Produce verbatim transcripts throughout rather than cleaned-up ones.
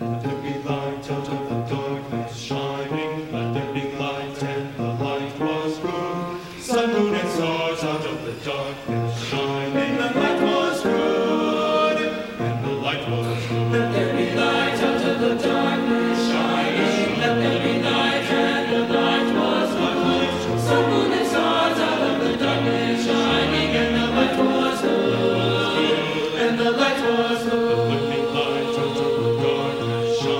Let there be light out of the darkness shining, let there be light, and the light was good. Sun, moon, and stars out of the darkness shining, the light was good, and the light was good. Let there be light out of the darkness shining, let there be light, and the light was good. Sun, moon, and stars out of the darkness shining, and the light was good, and the light was good. Let there be light out of the darkness shining.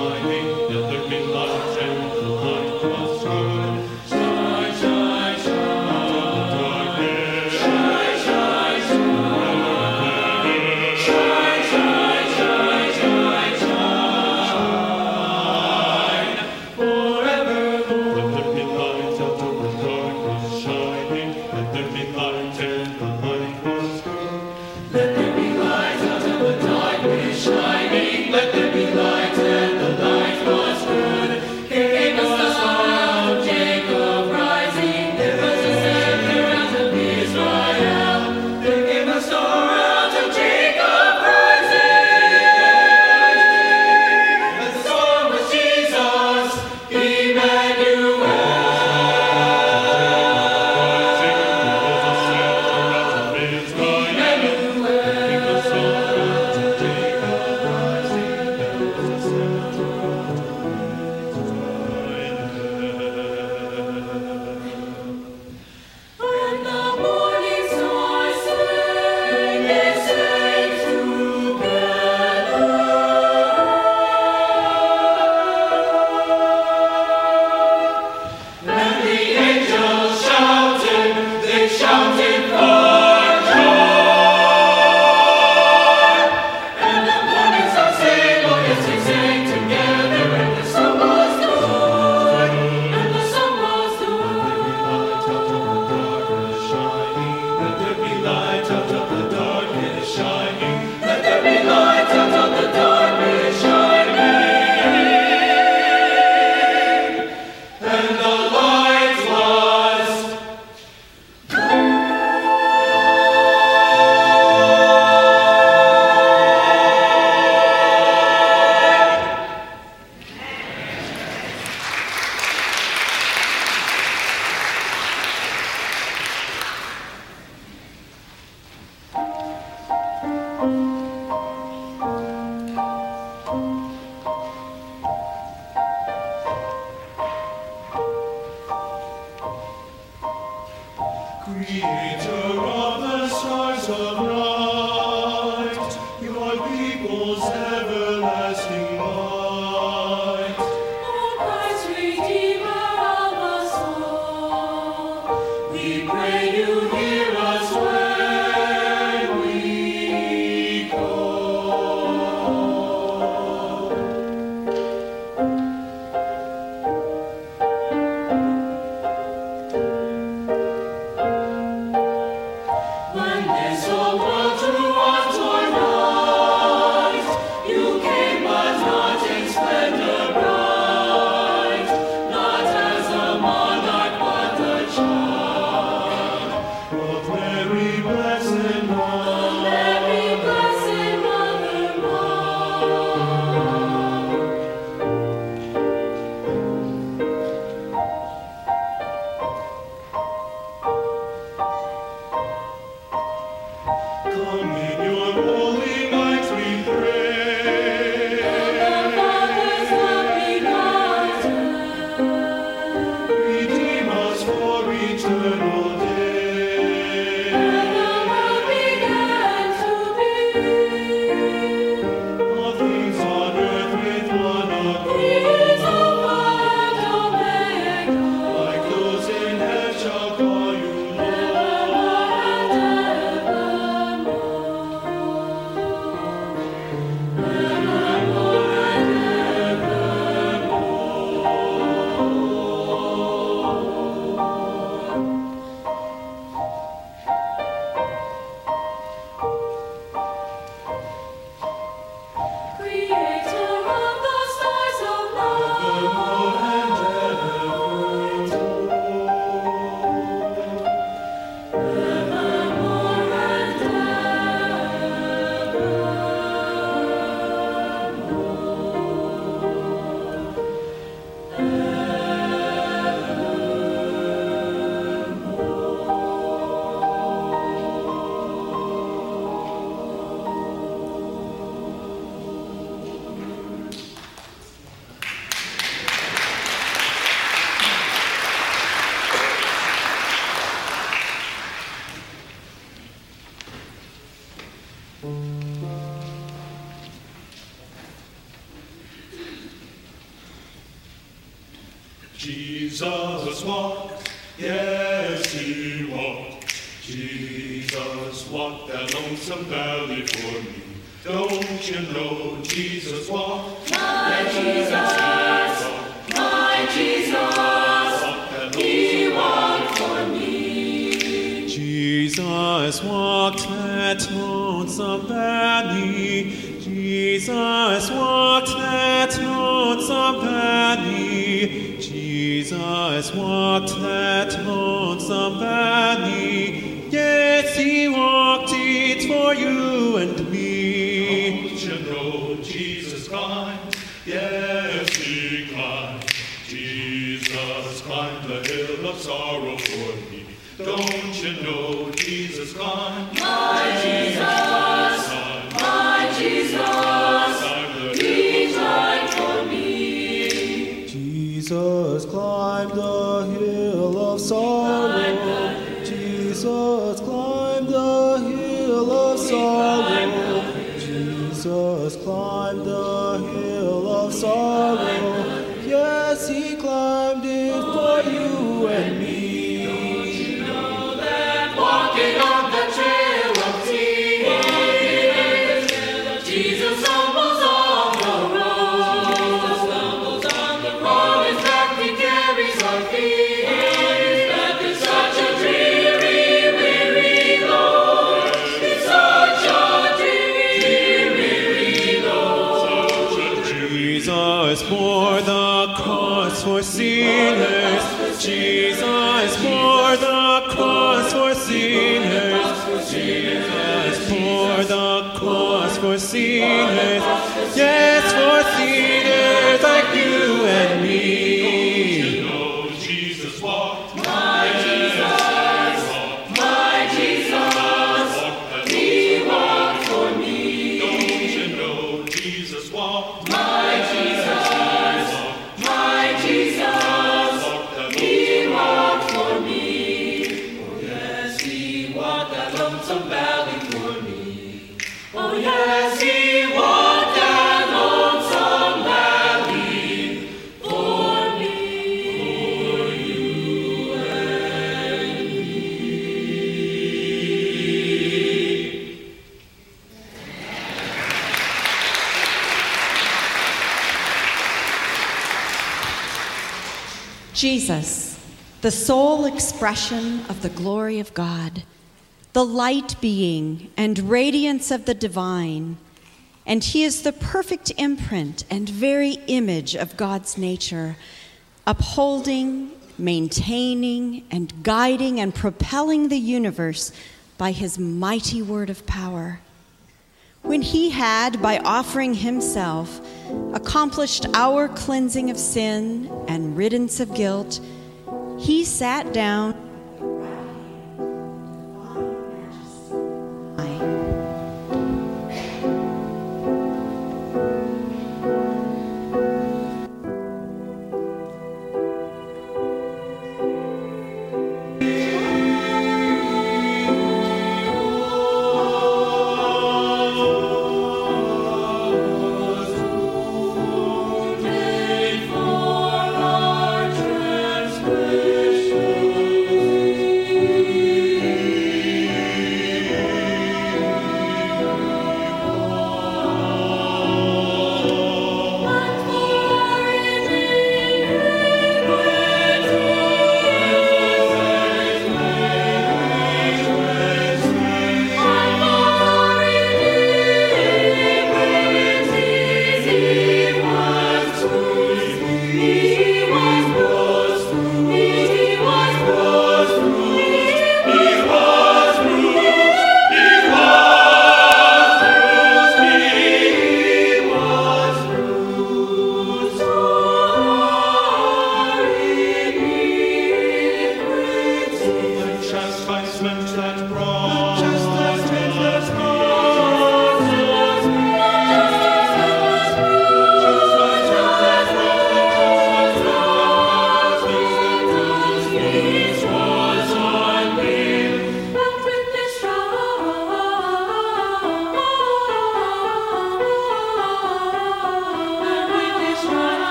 Jesus walked, yes he walked. Jesus walked that lonesome valley for me. Don't you know Jesus walked? My yes, Jesus, he walked. My Jesus, he walked for me. Jesus walked that lonesome valley. Jesus walked that lonesome valley. Jesus walked that lonesome valley. Yes, he walked it for you and me. Don't you know Jesus climbed? Yes, he climbed. Jesus climbed the hill of sorrow for me. Don't you know Jesus climbed? My Jesus, my Jesus, he climbed for me. Jesus climbed the hill of sorrow. Jesus climbed the hill of sorrow. Jesus climbed the hill of sorrow. Yes, he climbed it for you and me. Don't you know that walking on the trail of tears, Jesus stumbles on the road. Jesus stumbles on the road. On his back he carries our fears. For the cross for sinners, Jesus for the cross for sinners, Jesus for the cross for sinners, yes, for sinners like you and me. Don't you know Jesus walked? My Jesus, my Jesus, he walked for me. Don't you know Jesus walked? My Jesus. Jesus, the sole expression of the glory of God, the light being and radiance of the divine, and he is the perfect imprint and very image of God's nature, upholding, maintaining, and guiding and propelling the universe by his mighty word of power. When he had, by offering himself, accomplished our cleansing of sin and riddance of guilt, he sat down at the right hand of majesty. Thank you.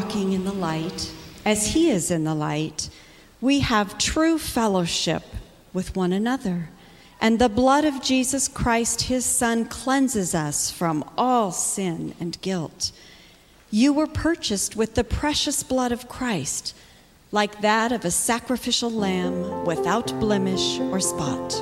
walking in the light, as he is in the light, we have true fellowship with one another. And the blood of Jesus Christ, his Son, cleanses us from all sin and guilt. You were purchased with the precious blood of Christ, like that of a sacrificial lamb without blemish or spot.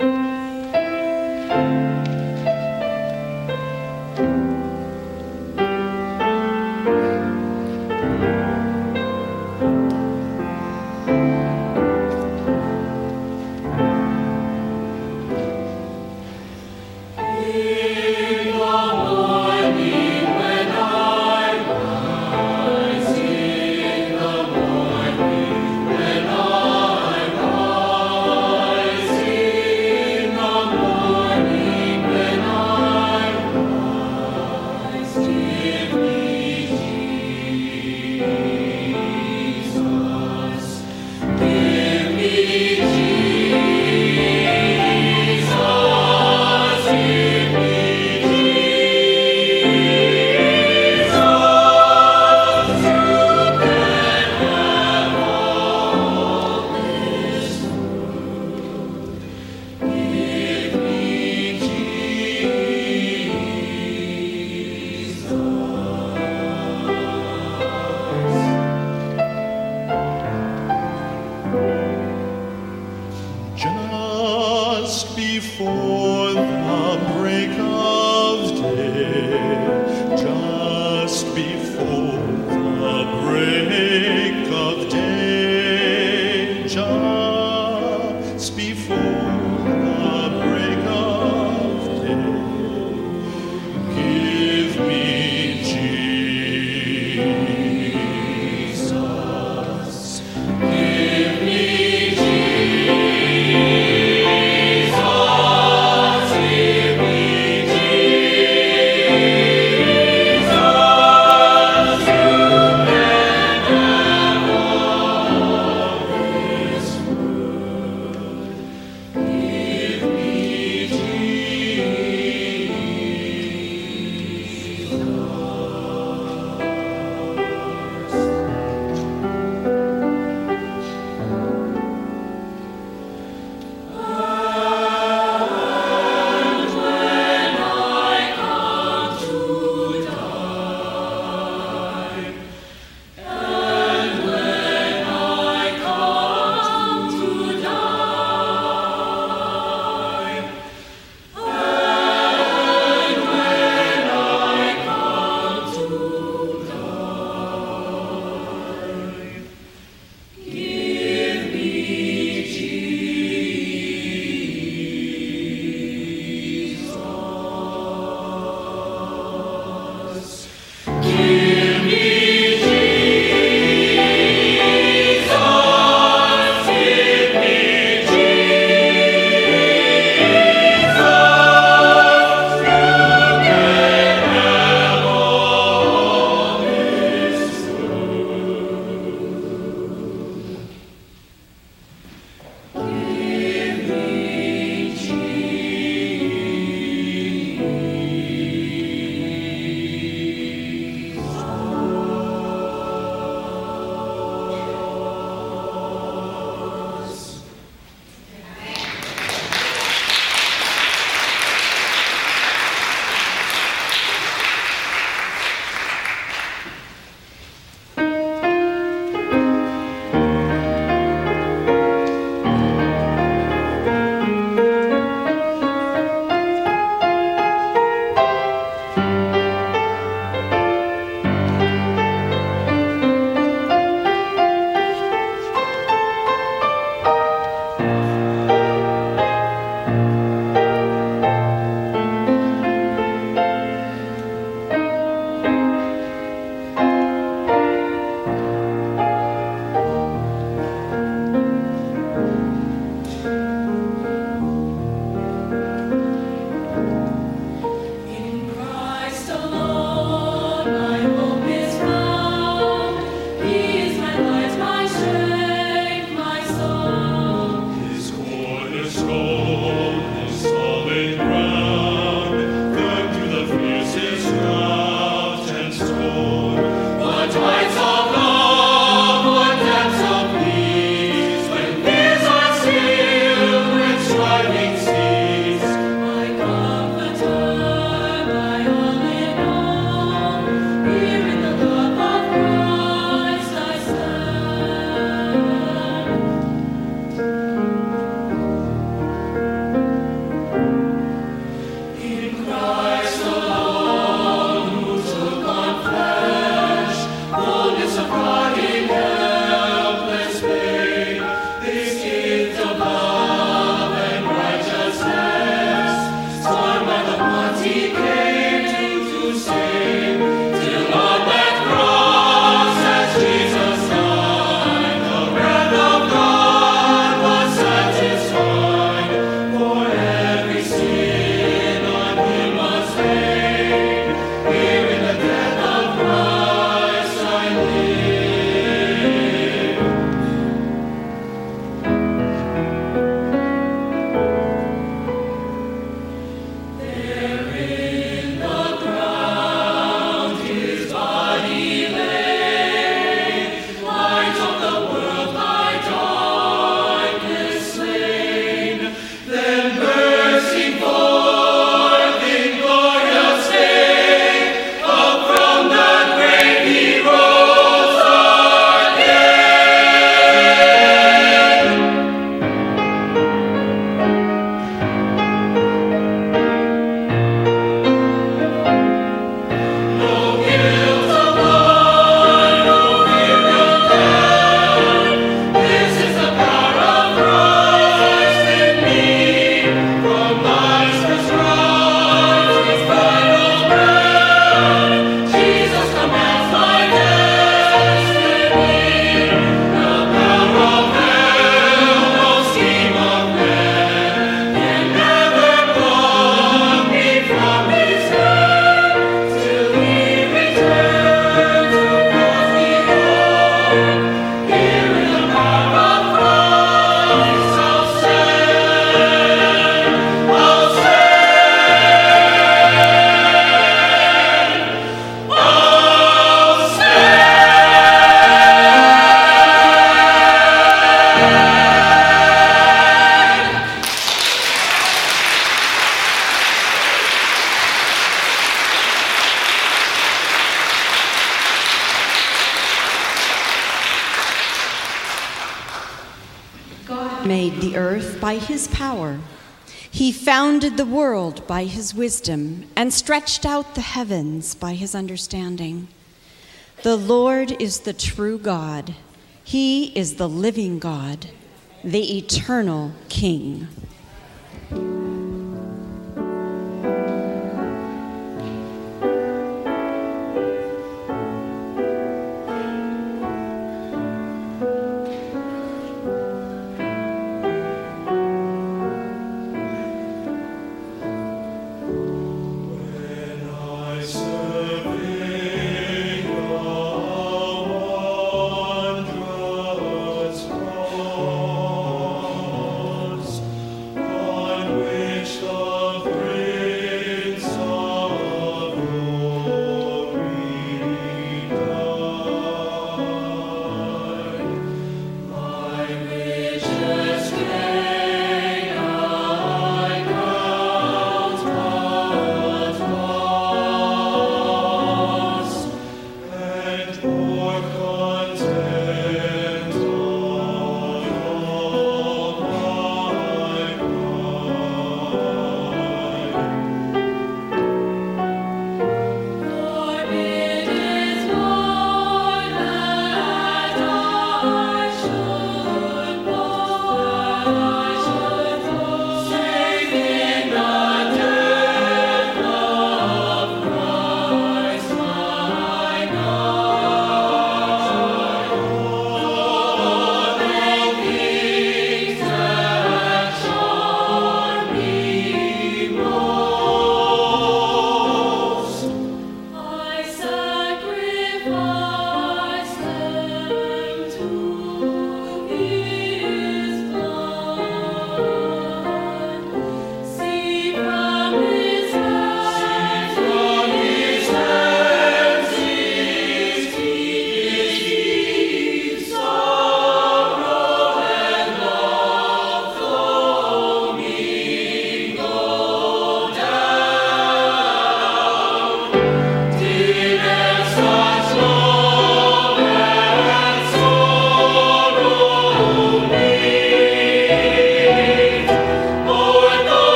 Oh. just before the break of day, just before the break of day, just before the break of day, give me Jesus, give me Jesus. by his power. He founded the world by his wisdom and stretched out the heavens by his understanding. The Lord is the true God. He is the living God, the eternal King.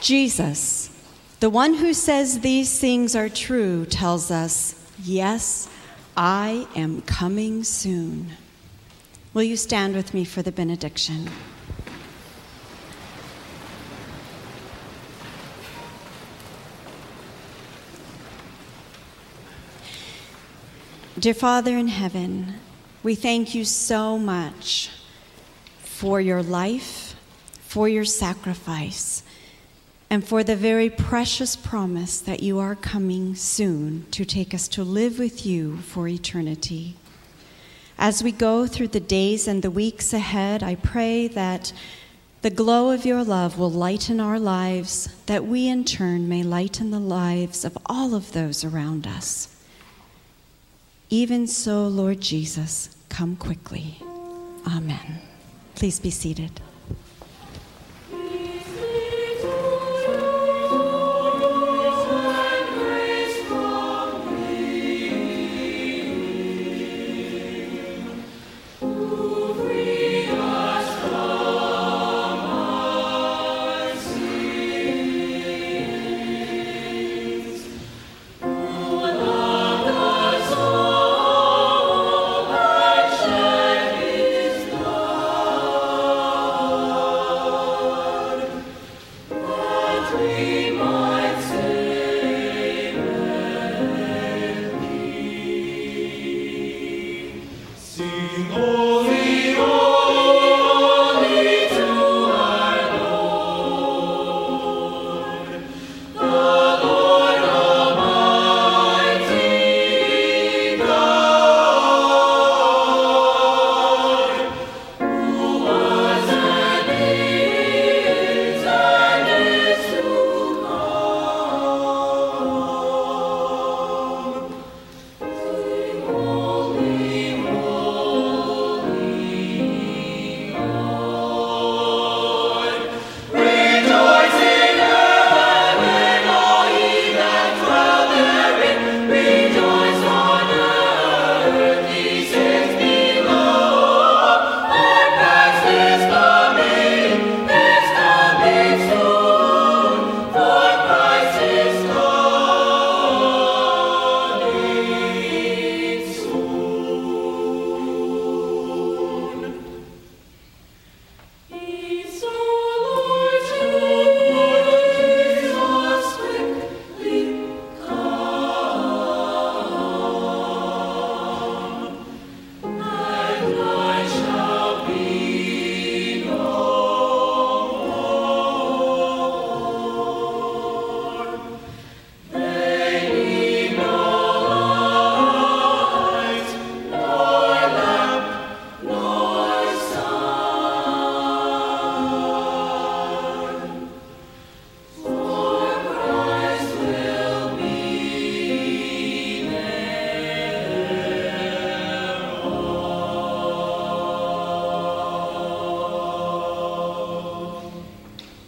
Jesus, the one who says these things are true, tells us, yes, I am coming soon. Will you stand with me for the benediction? Dear Father in heaven, we thank you so much for your life, for your sacrifice, and for the very precious promise that you are coming soon to take us to live with you for eternity. As we go through the days and the weeks ahead, I pray that the glow of your love will lighten our lives, that we in turn may lighten the lives of all of those around us. Even so, Lord Jesus, come quickly. Amen. Please be seated.